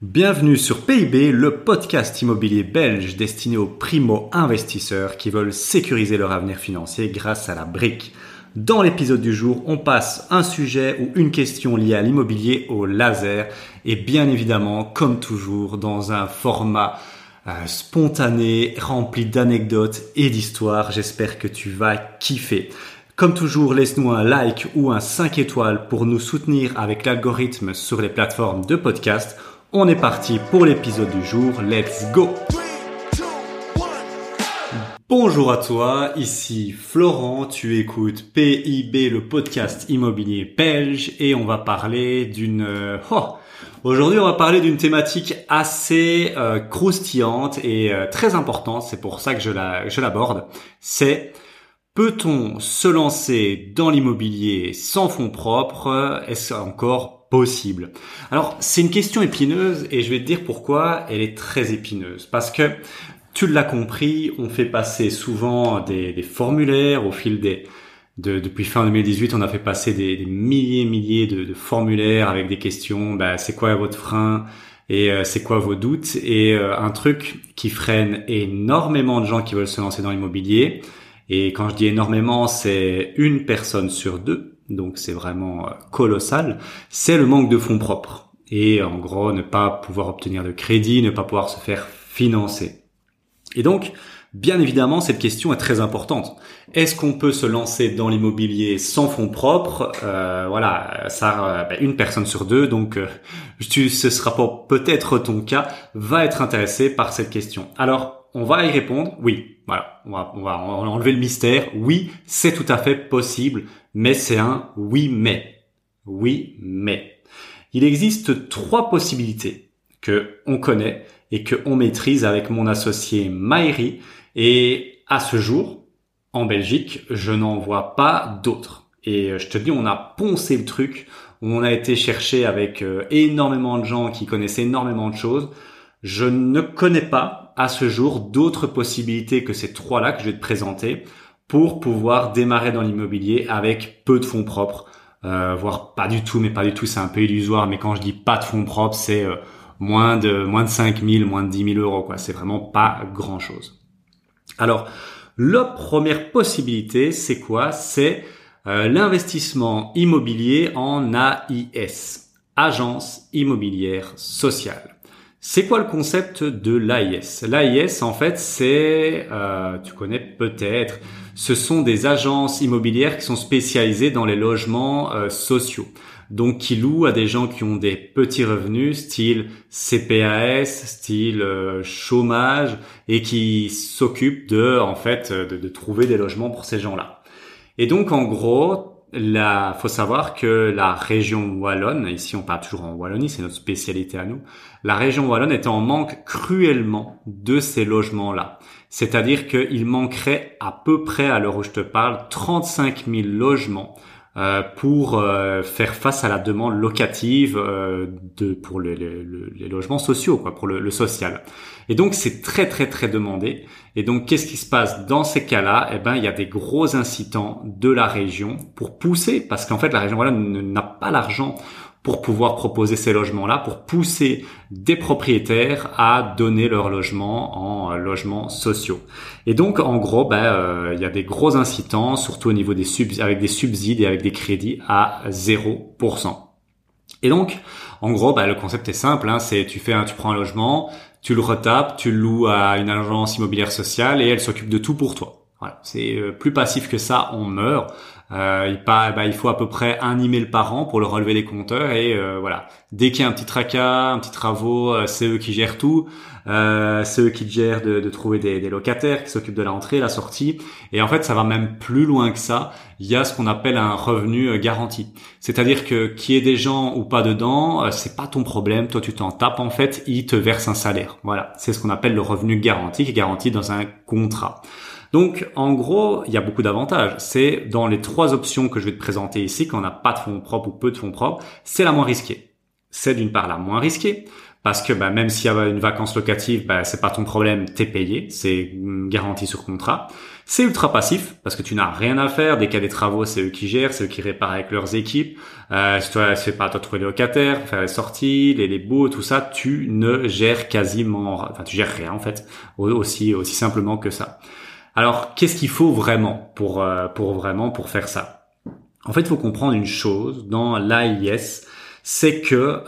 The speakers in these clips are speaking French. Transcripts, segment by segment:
Bienvenue sur PIB, le podcast immobilier belge destiné aux primo-investisseurs qui veulent sécuriser leur avenir financier grâce à la brique. Dans l'épisode du jour, on passe un sujet ou une question liée à l'immobilier au laser et bien évidemment, comme toujours, dans un format spontané, rempli d'anecdotes et d'histoires. J'espère que tu vas kiffer. Comme toujours, laisse-nous un like ou un 5 étoiles pour nous soutenir avec l'algorithme sur les plateformes de podcast. On est parti pour l'épisode du jour, let's go! Bonjour à toi, ici Florent, tu écoutes PIB, le podcast immobilier belge, et on va parler d'une thématique assez croustillante et très importante, c'est pour ça que je l'aborde, c'est: peut-on se lancer dans l'immobilier sans fonds propres? Est-ce encore possible? Alors, c'est une question épineuse et je vais te dire pourquoi elle est très épineuse. Parce que, tu l'as compris, on fait passer souvent des formulaires au fil depuis fin 2018, on a fait passer des milliers de formulaires avec des questions. C'est quoi votre frein? Et c'est quoi vos doutes? Et un truc qui freine énormément de gens qui veulent se lancer dans l'immobilier. Et quand je dis énormément, c'est une personne sur deux. Donc c'est vraiment colossal, c'est le manque de fonds propres. Et en gros, ne pas pouvoir obtenir de crédit, ne pas pouvoir se faire financer. Et donc, bien évidemment, cette question est très importante. Est-ce qu'on peut se lancer dans l'immobilier sans fonds propres? Une personne sur deux, donc ce sera peut-être ton cas, va être intéressé par cette question. Alors, on va y répondre, oui. Voilà, on va enlever le mystère. Oui, c'est tout à fait possible, mais c'est un oui mais. Oui mais. Il existe trois possibilités que on connaît et que on maîtrise avec mon associé Maheri. Et à ce jour, en Belgique, je n'en vois pas d'autres. Et je te dis, on a poncé le truc. On a été chercher avec énormément de gens qui connaissaient énormément de choses. Je ne connais pas à ce jour d'autres possibilités que ces trois-là que je vais te présenter pour pouvoir démarrer dans l'immobilier avec peu de fonds propres, voire pas du tout, c'est un peu illusoire, mais quand je dis pas de fonds propres, c'est moins de 5 000, moins de 10 000 euros, quoi. C'est vraiment pas grand-chose. Alors, la première possibilité, c'est quoi? C'est l'investissement immobilier en AIS, Agence Immobilière Sociale. C'est quoi le concept de l'AIS? L'AIS, en fait, c'est, tu connais peut-être, ce sont des agences immobilières qui sont spécialisées dans les logements sociaux. Donc, qui louent à des gens qui ont des petits revenus, style CPAS, style chômage, et qui s'occupent de trouver des logements pour ces gens-là. Et donc, en gros, faut savoir que la région wallonne, ici on parle toujours en Wallonie, c'est notre spécialité à nous, la région wallonne est en manque cruellement de ces logements-là. C'est-à-dire qu'il manquerait à peu près, à l'heure où je te parle, 35 000 logements pour faire face à la demande locative pour les logements sociaux, quoi, pour le social. Et donc c'est très très très demandé. Et donc qu'est-ce qui se passe dans ces cas-là? Il y a des gros incitants de la région pour pousser, parce qu'en fait la région n'a pas l'argent pour pouvoir proposer ces logements-là, pour pousser des propriétaires à donner leurs logements en logements sociaux. Et donc, en gros, il y a des gros incitants, surtout au niveau avec des subsides et avec des crédits à 0%. Et donc, en gros, le concept est simple, hein, c'est tu prends un logement, tu le retapes, tu le loues à une agence immobilière sociale et elle s'occupe de tout pour toi. Voilà, c'est plus passif que ça, on meurt. Il faut à peu près un email par an pour le relever les compteurs et dès qu'il y a un petit tracas, un petit travaux, c'est eux qui gèrent tout, c'est eux qui gèrent de trouver des locataires, qui s'occupent de la entrée, la sortie, et en fait ça va même plus loin que ça. Il y a ce qu'on appelle un revenu garanti, c'est-à-dire que qu'il y ait des gens ou pas dedans, c'est pas ton problème, toi tu t'en tapes, en fait ils te versent un salaire. Voilà, c'est ce qu'on appelle le revenu garanti, qui est garanti dans un contrat. Donc, en gros, il y a beaucoup d'avantages. C'est dans les trois options que je vais te présenter ici, quand on n'a pas de fonds propres ou peu de fonds propres, c'est la moins risquée. C'est d'une part la moins risquée, parce que bah, même s'il y a une vacance locative, bah, c'est pas ton problème, t'es payé, c'est garanti sur contrat. C'est ultra passif parce que tu n'as rien à faire. Dès qu'il y a des travaux, c'est eux qui gèrent, c'est eux qui réparent avec leurs équipes. Si toi, c'est pas à toi de trouver les locataires, faire les sorties, les baux, tout ça, tu ne gères quasiment, enfin tu gères rien en fait, aussi simplement que ça. Alors qu'est-ce qu'il faut vraiment pour faire ça? En fait, il faut comprendre une chose dans l'AIS, c'est que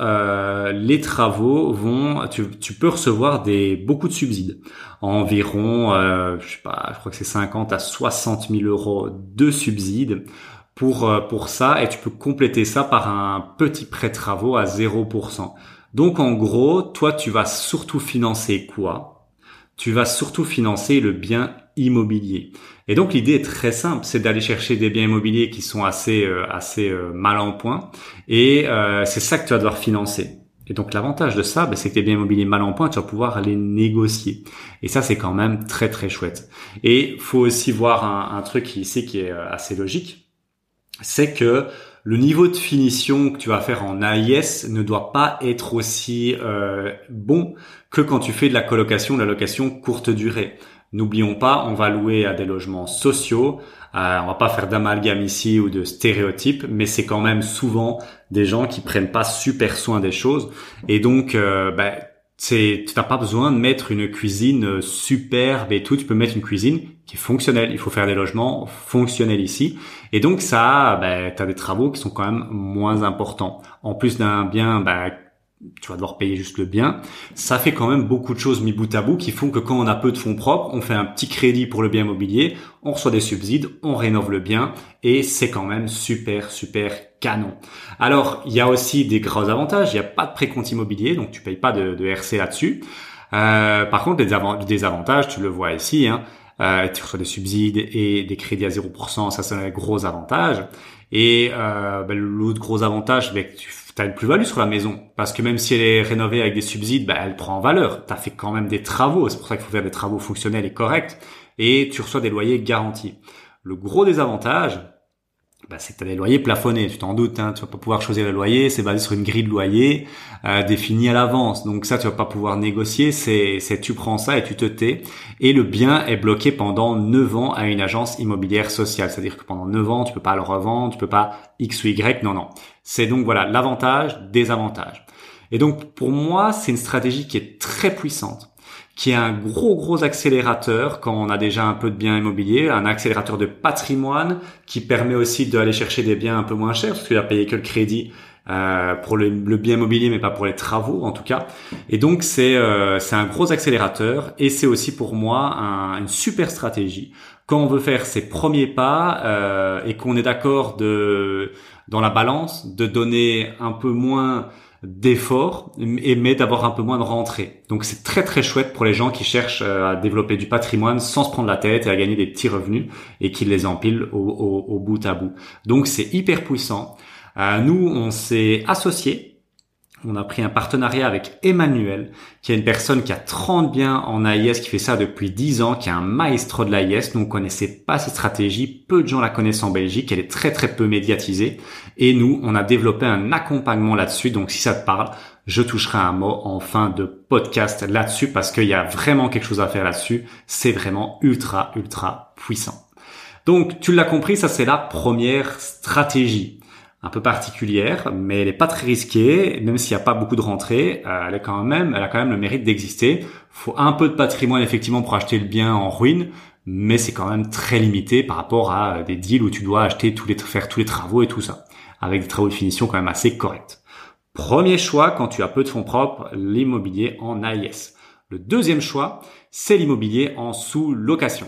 les travaux vont, tu peux recevoir beaucoup de subsides, environ, je crois que c'est 50 à 60 000 euros de subsides pour ça, et tu peux compléter ça par un petit prêt travaux à 0%. Donc en gros, toi tu vas surtout financer quoi? Tu vas surtout financer le bien immobilier. Et donc l'idée est très simple, c'est d'aller chercher des biens immobiliers qui sont assez mal en point, et c'est ça que tu vas devoir financer. Et donc l'avantage de ça, c'est que tes biens immobiliers mal en point, tu vas pouvoir les négocier. Et ça, c'est quand même très très chouette. Et faut aussi voir un truc ici qui est assez logique, c'est que le niveau de finition que tu vas faire en AIS ne doit pas être aussi bon que quand tu fais de la colocation, de la location courte durée. N'oublions pas, on va louer à des logements sociaux, on va pas faire d'amalgame ici ou de stéréotypes, mais c'est quand même souvent des gens qui prennent pas super soin des choses, et donc tu n'as pas besoin de mettre une cuisine superbe et tout, tu peux mettre une cuisine qui est fonctionnelle. Il faut faire des logements fonctionnels ici, et donc ça, tu as des travaux qui sont quand même moins importants. En plus d'un bien, tu vas devoir payer juste le bien. Ça fait quand même beaucoup de choses mis bout à bout qui font que quand on a peu de fonds propres, on fait un petit crédit pour le bien immobilier, on reçoit des subsides, on rénove le bien, et c'est quand même super, super canon. Alors, il y a aussi des gros avantages. Il n'y a pas de précompte immobilier, donc tu payes pas de RC là-dessus. Par contre, les désavantages, tu le vois ici, hein. Tu reçois des subsides et des crédits à 0%, ça c'est un gros avantage. Et l'autre gros avantage, tu as une plus-value sur la maison, parce que même si elle est rénovée avec des subsides, elle prend en valeur. Tu as fait quand même des travaux, c'est pour ça qu'il faut faire des travaux fonctionnels et corrects, et tu reçois des loyers garantis. Le gros désavantage, c'est que tu as des loyers plafonnés, tu t'en doutes, hein, tu vas pas pouvoir choisir le loyer, c'est basé sur une grille de loyer définie à l'avance. Donc ça, tu vas pas pouvoir négocier, c'est tu prends ça et tu te tais. Et le bien est bloqué pendant 9 ans à une agence immobilière sociale, c'est-à-dire que pendant 9 ans, tu peux pas le revendre, tu peux pas X ou Y, non. C'est donc voilà l'avantage, désavantage. Et donc pour moi, c'est une stratégie qui est très puissante, qui est un gros accélérateur quand on a déjà un peu de biens immobiliers, un accélérateur de patrimoine qui permet aussi d'aller chercher des biens un peu moins chers, parce qu'il a payé que le crédit pour le bien immobilier, mais pas pour les travaux en tout cas. Et donc c'est un gros accélérateur, et c'est aussi pour moi une super stratégie. Quand on veut faire ses premiers pas et qu'on est d'accord dans la balance de donner un peu moins d'efforts, mais d'avoir un peu moins de rentrée. Donc c'est très très chouette pour les gens qui cherchent à développer du patrimoine sans se prendre la tête et à gagner des petits revenus et qui les empilent au bout à bout. Donc c'est hyper puissant. Nous, on s'est associés. On a pris un partenariat avec Emmanuel, qui est une personne qui a 30 biens en AIS, qui fait ça depuis 10 ans, qui est un maestro de l'AIS. Nous, on connaissait pas cette stratégie. Peu de gens la connaissent en Belgique. Elle est très, très peu médiatisée. Et nous, on a développé un accompagnement là-dessus. Donc, si ça te parle, je toucherai un mot en fin de podcast là-dessus, parce qu'il y a vraiment quelque chose à faire là-dessus. C'est vraiment ultra, ultra puissant. Donc, tu l'as compris, ça, c'est la première stratégie. Un peu particulière, mais elle est pas très risquée, même s'il n'y a pas beaucoup de rentrées, elle a quand même le mérite d'exister. Faut un peu de patrimoine effectivement pour acheter le bien en ruine, mais c'est quand même très limité par rapport à des deals où tu dois acheter faire tous les travaux et tout ça, avec des travaux de finition quand même assez corrects. Premier choix quand tu as peu de fonds propres, l'immobilier en AIS. Le deuxième choix, c'est l'immobilier en sous-location.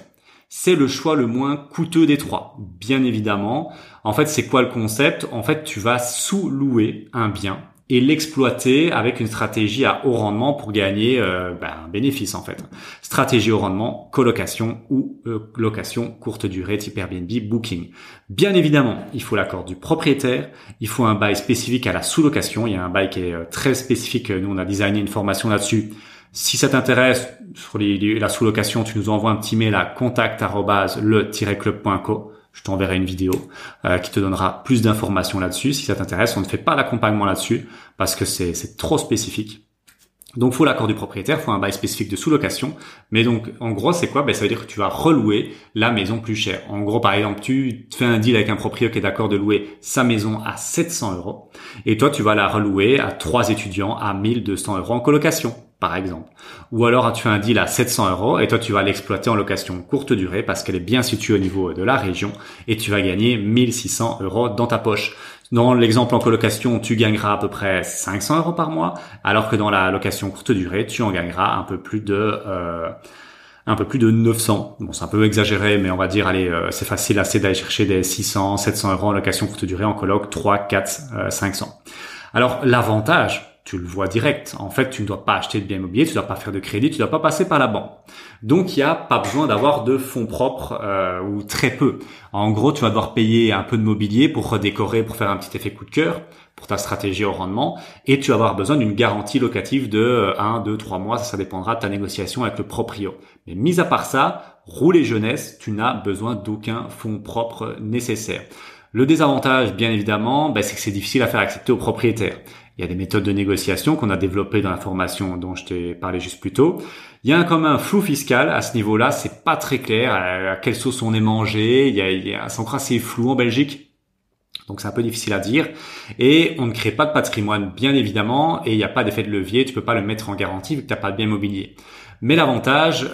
C'est le choix le moins coûteux des trois, bien évidemment. En fait, c'est quoi le concept? En fait, tu vas sous-louer un bien et l'exploiter avec une stratégie à haut rendement pour gagner un bénéfice, en fait. Stratégie haut rendement, colocation ou location courte durée type Airbnb, Booking. Bien évidemment, il faut l'accord du propriétaire, il faut un bail spécifique à la sous-location. Il y a un bail qui est très spécifique. Nous, on a designé une formation là-dessus. Si ça t'intéresse, sur la sous-location, tu nous envoies un petit mail à contact@le-club.co. Je t'enverrai une vidéo qui te donnera plus d'informations là-dessus. Si ça t'intéresse, on ne fait pas l'accompagnement là-dessus parce que c'est trop spécifique. Donc, faut l'accord du propriétaire, faut un bail spécifique de sous-location. Mais donc, en gros, c'est quoi? Ben, ça veut dire que tu vas relouer la maison plus chère. En gros, par exemple, tu fais un deal avec un propriétaire qui est d'accord de louer sa maison à 700 €. Et toi, tu vas la relouer à 3 étudiants à 1200 € en colocation, par exemple. Ou alors, tu fais un deal à 700 € et toi, tu vas l'exploiter en location courte durée parce qu'elle est bien située au niveau de la région et tu vas gagner 1600 € dans ta poche. Dans l'exemple en colocation, tu gagneras à peu près 500 € par mois, alors que dans la location courte durée, tu en gagneras un peu plus de 900. Bon, c'est un peu exagéré, mais on va dire, allez, c'est facile assez d'aller chercher des 600, 700 € en location courte durée, en coloc 3, 4, 500. Alors, l'avantage, tu le vois direct. En fait, tu ne dois pas acheter de bien immobilier, tu ne dois pas faire de crédit, tu ne dois pas passer par la banque. Donc, il n'y a pas besoin d'avoir de fonds propres ou très peu. En gros, tu vas devoir payer un peu de mobilier pour redécorer, pour faire un petit effet coup de cœur, pour ta stratégie au rendement. Et tu vas avoir besoin d'une garantie locative de 1, 2, 3 mois. Ça dépendra de ta négociation avec le proprio. Mais mis à part ça, rouler jeunesse, tu n'as besoin d'aucun fonds propre nécessaire. Le désavantage, bien évidemment, c'est que c'est difficile à faire accepter aux propriétaires. Il y a des méthodes de négociation qu'on a développées dans la formation dont je t'ai parlé juste plus tôt. Il y a quand même un flou fiscal à ce niveau-là, c'est pas très clair à quelle sauce on est mangé. C'est encore assez flou en Belgique. Donc c'est un peu difficile à dire. Et on ne crée pas de patrimoine, bien évidemment, et il n'y a pas d'effet de levier, tu peux pas le mettre en garantie vu que t'as pas de bien immobilier. Mais l'avantage,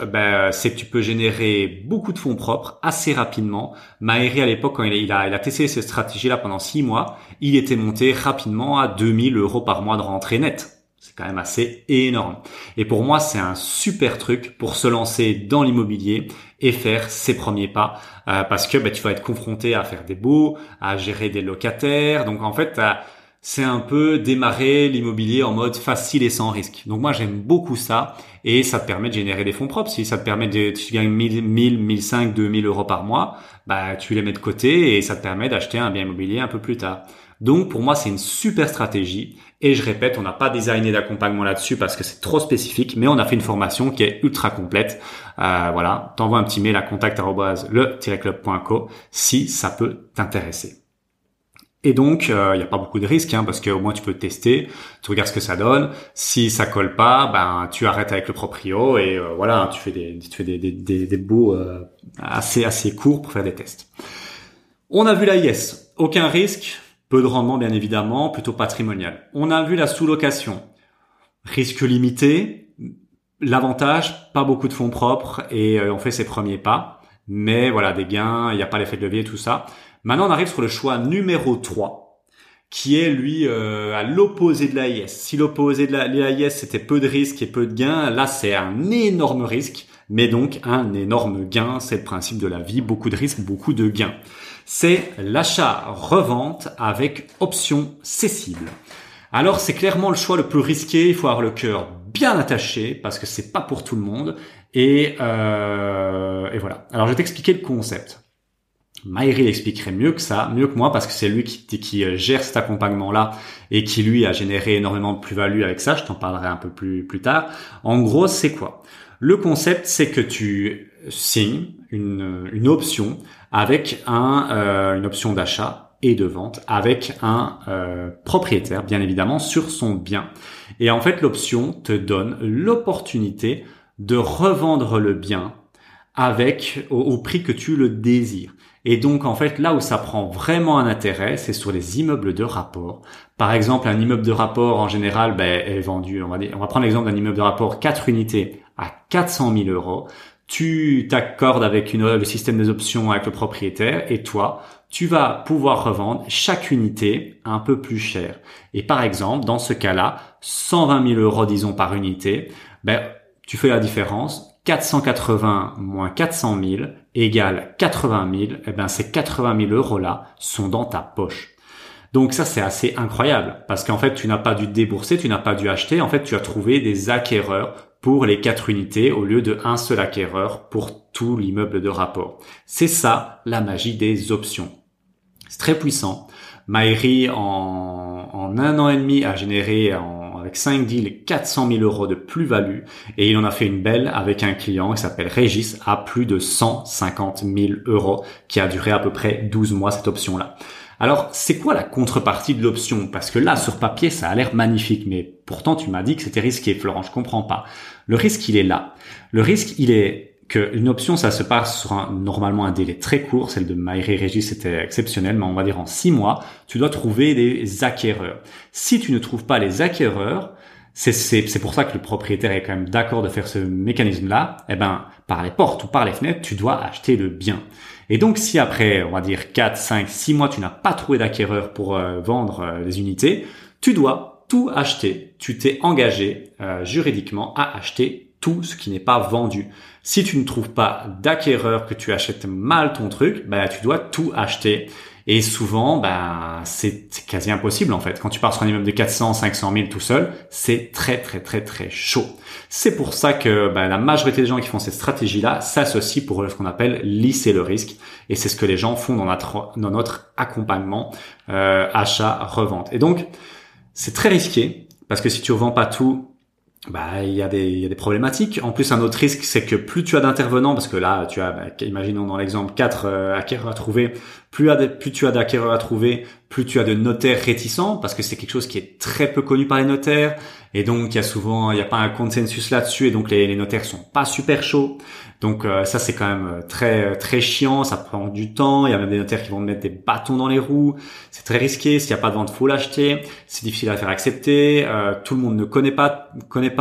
c'est que tu peux générer beaucoup de fonds propres assez rapidement. Maheri, à l'époque, quand il a testé cette stratégie-là pendant 6 mois, il était monté rapidement à 2000 € par mois de rentrée nette. C'est quand même assez énorme. Et pour moi, c'est un super truc pour se lancer dans l'immobilier et faire ses premiers pas, parce que tu vas être confronté à faire des baux, à gérer des locataires. Donc en fait, c'est un peu démarrer l'immobilier en mode facile et sans risque. Donc moi, j'aime beaucoup ça et ça te permet de générer des fonds propres. Si ça te permet tu gagnes 1000, 1500, 2000 € par mois, tu les mets de côté et ça te permet d'acheter un bien immobilier un peu plus tard. Donc pour moi, c'est une super stratégie et je répète, on n'a pas designé d'accompagnement là-dessus parce que c'est trop spécifique, mais on a fait une formation qui est ultra complète. Voilà, t'envoies un petit mail à contact@le-club.co si ça peut t'intéresser. Et donc, il n'y a pas beaucoup de risques, parce qu'au moins tu peux tester, tu regardes ce que ça donne. Si ça colle pas, tu arrêtes avec le proprio et voilà, tu fais des baux assez courts pour faire des tests. On a vu l'AIS, aucun risque, peu de rendement bien évidemment, plutôt patrimonial. On a vu la sous-location, risque limité, l'avantage, pas beaucoup de fonds propres et on fait ses premiers pas. Mais voilà, des gains, il n'y a pas l'effet de levier, tout ça. Maintenant, on arrive sur le choix numéro 3, qui est, lui, à l'opposé de l'AIS. Si l'opposé de l'AIS, c'était peu de risques et peu de gains, là, c'est un énorme risque, mais donc un énorme gain. C'est le principe de la vie, beaucoup de risques, beaucoup de gains. C'est l'achat-revente avec option cessible. Alors, c'est clairement le choix le plus risqué. Il faut avoir le cœur bien attaché parce que c'est pas pour tout le monde. Et voilà. Alors, je vais t'expliquer le concept. Myri l'expliquerait mieux que moi, parce que c'est lui qui gère cet accompagnement-là et qui, lui, a généré énormément de plus-value avec ça. Je t'en parlerai un peu plus tard. En gros, c'est quoi? Le concept, c'est que tu signes une option avec une option d'achat et de vente avec un propriétaire, bien évidemment, sur son bien. Et en fait, l'option te donne l'opportunité de revendre le bien au prix que tu le désires. Et donc, en fait, là où ça prend vraiment un intérêt, c'est sur les immeubles de rapport. Par exemple, un immeuble de rapport, en général, est vendu, on va prendre l'exemple d'un immeuble de rapport 4 unités à 400 000 €. Tu t'accordes avec le système des options avec le propriétaire et toi, tu vas pouvoir revendre chaque unité un peu plus cher. Et par exemple, dans ce cas-là, 120 000 € disons par unité, tu fais la différence. 480 moins 400 000 égale 80 000. Ces 80 000 € là sont dans ta poche. Donc ça, c'est assez incroyable parce qu'en fait, tu n'as pas dû débourser, tu n'as pas dû acheter. En fait, tu as trouvé des acquéreurs pour les 4 unités au lieu de un seul acquéreur pour tout l'immeuble de rapport. C'est ça, la magie des options. C'est très puissant. Maheri, en 1 an et demi, a généré avec 5 deals 400 000 € de plus-value et il en a fait une belle avec un client qui s'appelle Regis à plus de 150 000 € qui a duré à peu près 12 mois cette option-là. Alors, c'est quoi la contrepartie de l'option? Parce que là, sur papier, ça a l'air magnifique, mais pourtant, tu m'as dit que c'était risqué, Florent, je comprends pas. Le risque, il est là. Le risque, il est qu'une option, ça se passe sur normalement un délai très court. Celle de Maheri et Regis, c'était exceptionnel, mais on va dire en 6 mois, tu dois trouver des acquéreurs. Si tu ne trouves pas les acquéreurs, c'est pour ça que le propriétaire est quand même d'accord de faire ce mécanisme-là. Eh ben, par les portes ou par les fenêtres, tu dois acheter le bien. Et donc, si après, on va dire 4, 5, 6 mois, tu n'as pas trouvé d'acquéreur pour vendre les unités, tu dois tout acheter. Tu t'es engagé juridiquement à acheter tout ce qui n'est pas vendu. Si tu ne trouves pas d'acquéreur, que tu achètes mal ton truc, bah, tu dois tout acheter. Et souvent, bah, c'est quasi impossible en fait. Quand tu pars sur un immeuble de 400, 500 000 tout seul, c'est très très très très chaud. C'est pour ça que bah, la majorité des gens qui font cette stratégie-là s'associent pour ce qu'on appelle lisser le risque. Et c'est ce que les gens font dans notre accompagnement achat-revente. Et donc, c'est très risqué parce que si tu revends pas tout, bah, il y a des problématiques. En plus, un autre risque, c'est que plus tu as d'intervenants, parce que là, tu as, bah, imaginons dans l'exemple 4 acquéreurs à trouver, plus tu as d'acquéreurs à trouver, plus tu as de notaires réticents, parce que c'est quelque chose qui est très peu connu par les notaires. Et donc, il n'y a pas un consensus là-dessus, et donc les notaires sont pas super chauds. Donc ça, c'est quand même très très chiant, ça prend du temps. Il y a même des notaires qui vont mettre des bâtons dans les roues. C'est très risqué. S'il n'y a pas de vente, faut l'acheter. C'est difficile à faire accepter. Tout le monde ne connaît pas,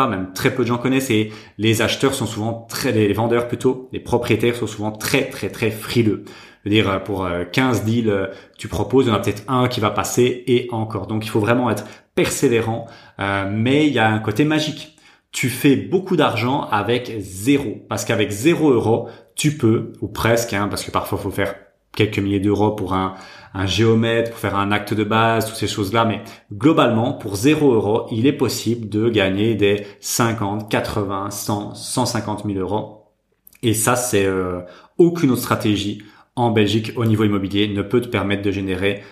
même très peu de gens connaissent. Et les acheteurs sont souvent les vendeurs plutôt, les propriétaires sont souvent très très très frileux. Je veux dire, pour 15 deals tu proposes, il y en a peut-être un qui va passer et encore. Donc il faut vraiment être persévérant, mais il y a un côté magique. Tu fais beaucoup d'argent avec zéro, parce qu'avec 0 euros, tu peux, ou presque, hein, parce que parfois il faut faire quelques milliers d'euros pour un géomètre, pour faire un acte de base, toutes ces choses-là, mais globalement, pour 0 euros, il est possible de gagner des 50, 80, 100, 150 000 euros. Et ça, c'est aucune autre stratégie en Belgique au niveau immobilier ne peut te permettre de générer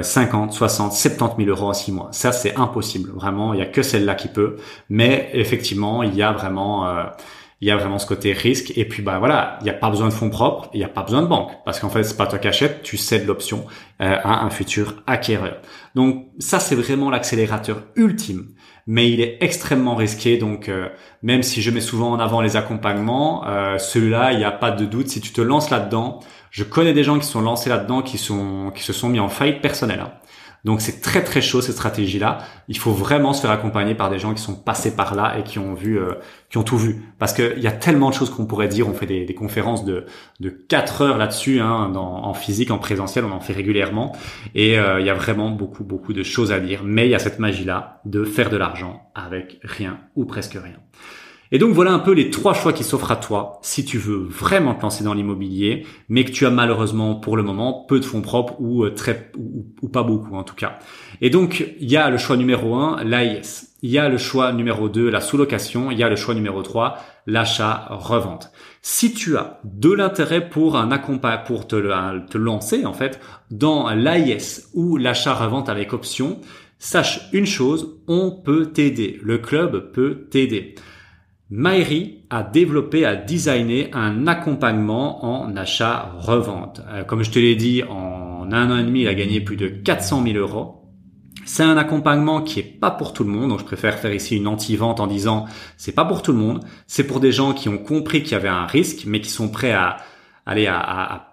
50, 60, 70 000 euros en 6 mois. Ça, c'est impossible. Vraiment, il n'y a que celle-là qui peut. Mais effectivement, il y a vraiment ce côté risque. Et puis, bah voilà, il n'y a pas besoin de fonds propres, il n'y a pas besoin de banque. Parce qu'en fait, c'est pas toi qui achètes, tu cèdes l'option à un futur acquéreur. Donc, ça, c'est vraiment l'accélérateur ultime. Mais il est extrêmement risqué. Donc, même si je mets souvent en avant les accompagnements, celui-là, il n'y a pas de doute. Si tu te lances là-dedans, je connais des gens qui sont lancés là-dedans, qui se sont mis en faillite personnelle. Donc c'est très très chaud cette stratégie-là. Il faut vraiment se faire accompagner par des gens qui sont passés par là et qui ont tout vu. Parce que il y a tellement de choses qu'on pourrait dire. On fait des conférences de 4 heures là-dessus, hein, en physique, en présentiel, on en fait régulièrement. Et il y a vraiment beaucoup beaucoup de choses à dire. Mais il y a cette magie-là de faire de l'argent avec rien ou presque rien. Et donc voilà un peu les 3 choix qui s'offrent à toi si tu veux vraiment te lancer dans l'immobilier, mais que tu as malheureusement pour le moment peu de fonds propres ou pas beaucoup en tout cas. Et donc il y a le choix numéro 1, l'AIS. Il y a le choix numéro 2, la sous-location. Il y a le choix numéro 3, l'achat-revente. Si tu as de l'intérêt pour te lancer en fait dans l'AIS ou l'achat-revente avec option, sache une chose, on peut t'aider. Le club peut t'aider. Myri a développé, a designé un accompagnement en achat-revente. Comme je te l'ai dit, en un an et demi, il a gagné plus de 400 000 euros. C'est un accompagnement qui est pas pour tout le monde, donc je préfère faire ici une anti-vente en disant c'est pas pour tout le monde, c'est pour des gens qui ont compris qu'il y avait un risque, mais qui sont prêts à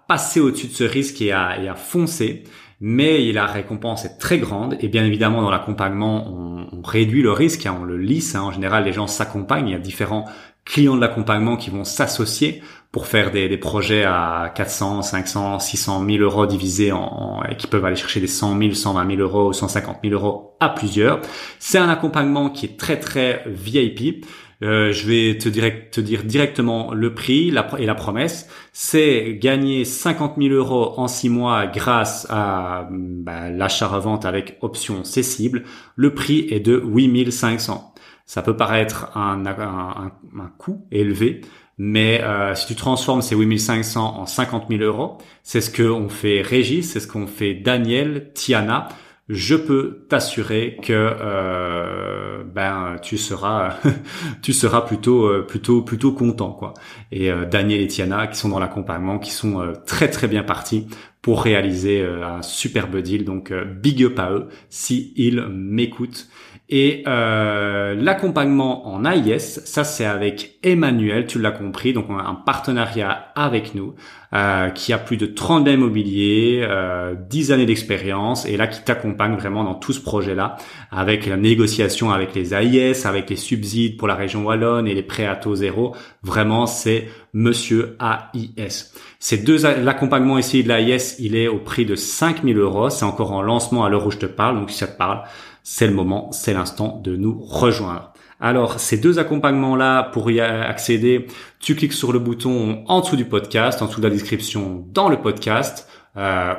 passer au-dessus de ce risque et à foncer. Mais la récompense est très grande et bien évidemment dans l'accompagnement on réduit le risque, hein, on le lisse, hein. En général les gens s'accompagnent, il y a différents clients de l'accompagnement qui vont s'associer pour faire des projets à 400, 500, 600 000 euros divisés et qui peuvent aller chercher des 100 000, 120 000 euros ou 150 000 euros à plusieurs. C'est un accompagnement qui est très très VIP. Je vais te dire directement le prix et la promesse. C'est gagner 50 000 euros en 6 mois grâce à l'achat-revente avec option cessible. Le prix est de 8 500. Ça peut paraître un coût élevé, mais si tu transformes ces 8 500 en 50 000 euros, c'est ce qu'on fait Régis, c'est ce qu'on fait Daniel, Tiana. je peux t'assurer que tu seras plutôt content, quoi. Et Daniel et Tiana qui sont dans l'accompagnement, qui sont très très bien partis pour réaliser un superbe deal. Donc big up à eux si ils m'écoutent. Et l'accompagnement en AIS, ça c'est avec Emmanuel, tu l'as compris. Donc on a un partenariat avec nous qui a plus de 30 ans immobilier, 10 années d'expérience, et là qui t'accompagne vraiment dans tout ce projet-là, avec la négociation avec les AIS, avec les subsides pour la région wallonne et les prêts à taux zéro. Vraiment, c'est Monsieur AIS. Ces deux, l'accompagnement ici de l'AIS, il est au prix de 5 000 €. C'est encore en lancement à l'heure où je te parle, donc si ça te parle, c'est le moment, c'est l'instant de nous rejoindre. Alors, ces deux accompagnements-là, pour y accéder, tu cliques sur le bouton en dessous du podcast, en dessous de la description dans le podcast,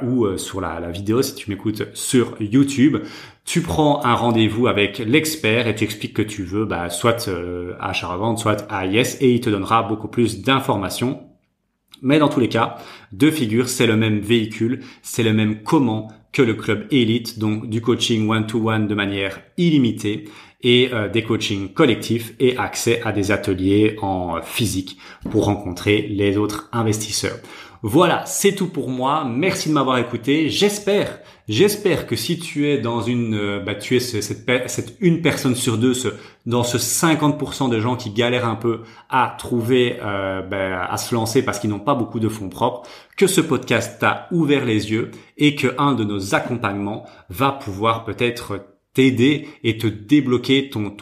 ou sur la vidéo si tu m'écoutes sur YouTube. Tu prends un rendez-vous avec l'expert et tu expliques que tu veux soit Achat/Revente, soit AIS, et il te donnera beaucoup plus d'informations. Mais dans tous les cas, de figure, c'est le même véhicule, c'est le même comment que le club Elite, donc du coaching one-to-one de manière illimitée et des coachings collectifs et accès à des ateliers en physique pour rencontrer les autres investisseurs. Voilà, c'est tout pour moi. Merci de m'avoir écouté. J'espère que si tu es dans tu es cette une personne sur deux, dans ce 50% de gens qui galèrent un peu à trouver, à se lancer parce qu'ils n'ont pas beaucoup de fonds propres, que ce podcast t'a ouvert les yeux et que un de nos accompagnements va pouvoir peut-être t'aider et te débloquer ton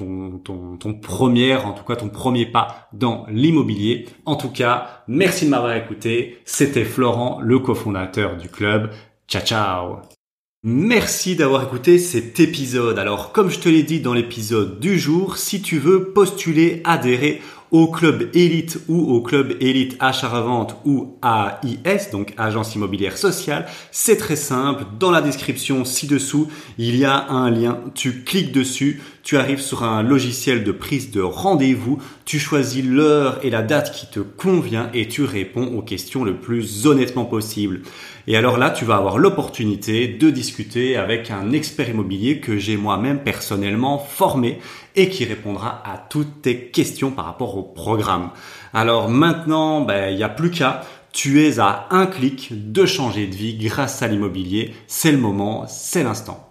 premier pas dans l'immobilier. En tout cas, merci de m'avoir écouté. C'était Florent, le cofondateur du club. Ciao, ciao. Merci d'avoir écouté cet épisode. Alors, comme je te l'ai dit dans l'épisode du jour, si tu veux postuler, adhérer au club Elite ou au club Elite Achat/Revente ou AIS, donc agence immobilière sociale, c'est très simple. Dans la description ci-dessous, il y a un lien. Tu cliques dessus, tu arrives sur un logiciel de prise de rendez-vous, tu choisis l'heure et la date qui te convient et tu réponds aux questions le plus honnêtement possible. Et alors là, tu vas avoir l'opportunité de discuter avec un expert immobilier que j'ai moi-même personnellement formé et qui répondra à toutes tes questions par rapport au programme. Alors maintenant, il n'y a plus qu'à. Tu es à un clic de changer de vie grâce à l'immobilier. C'est le moment, c'est l'instant.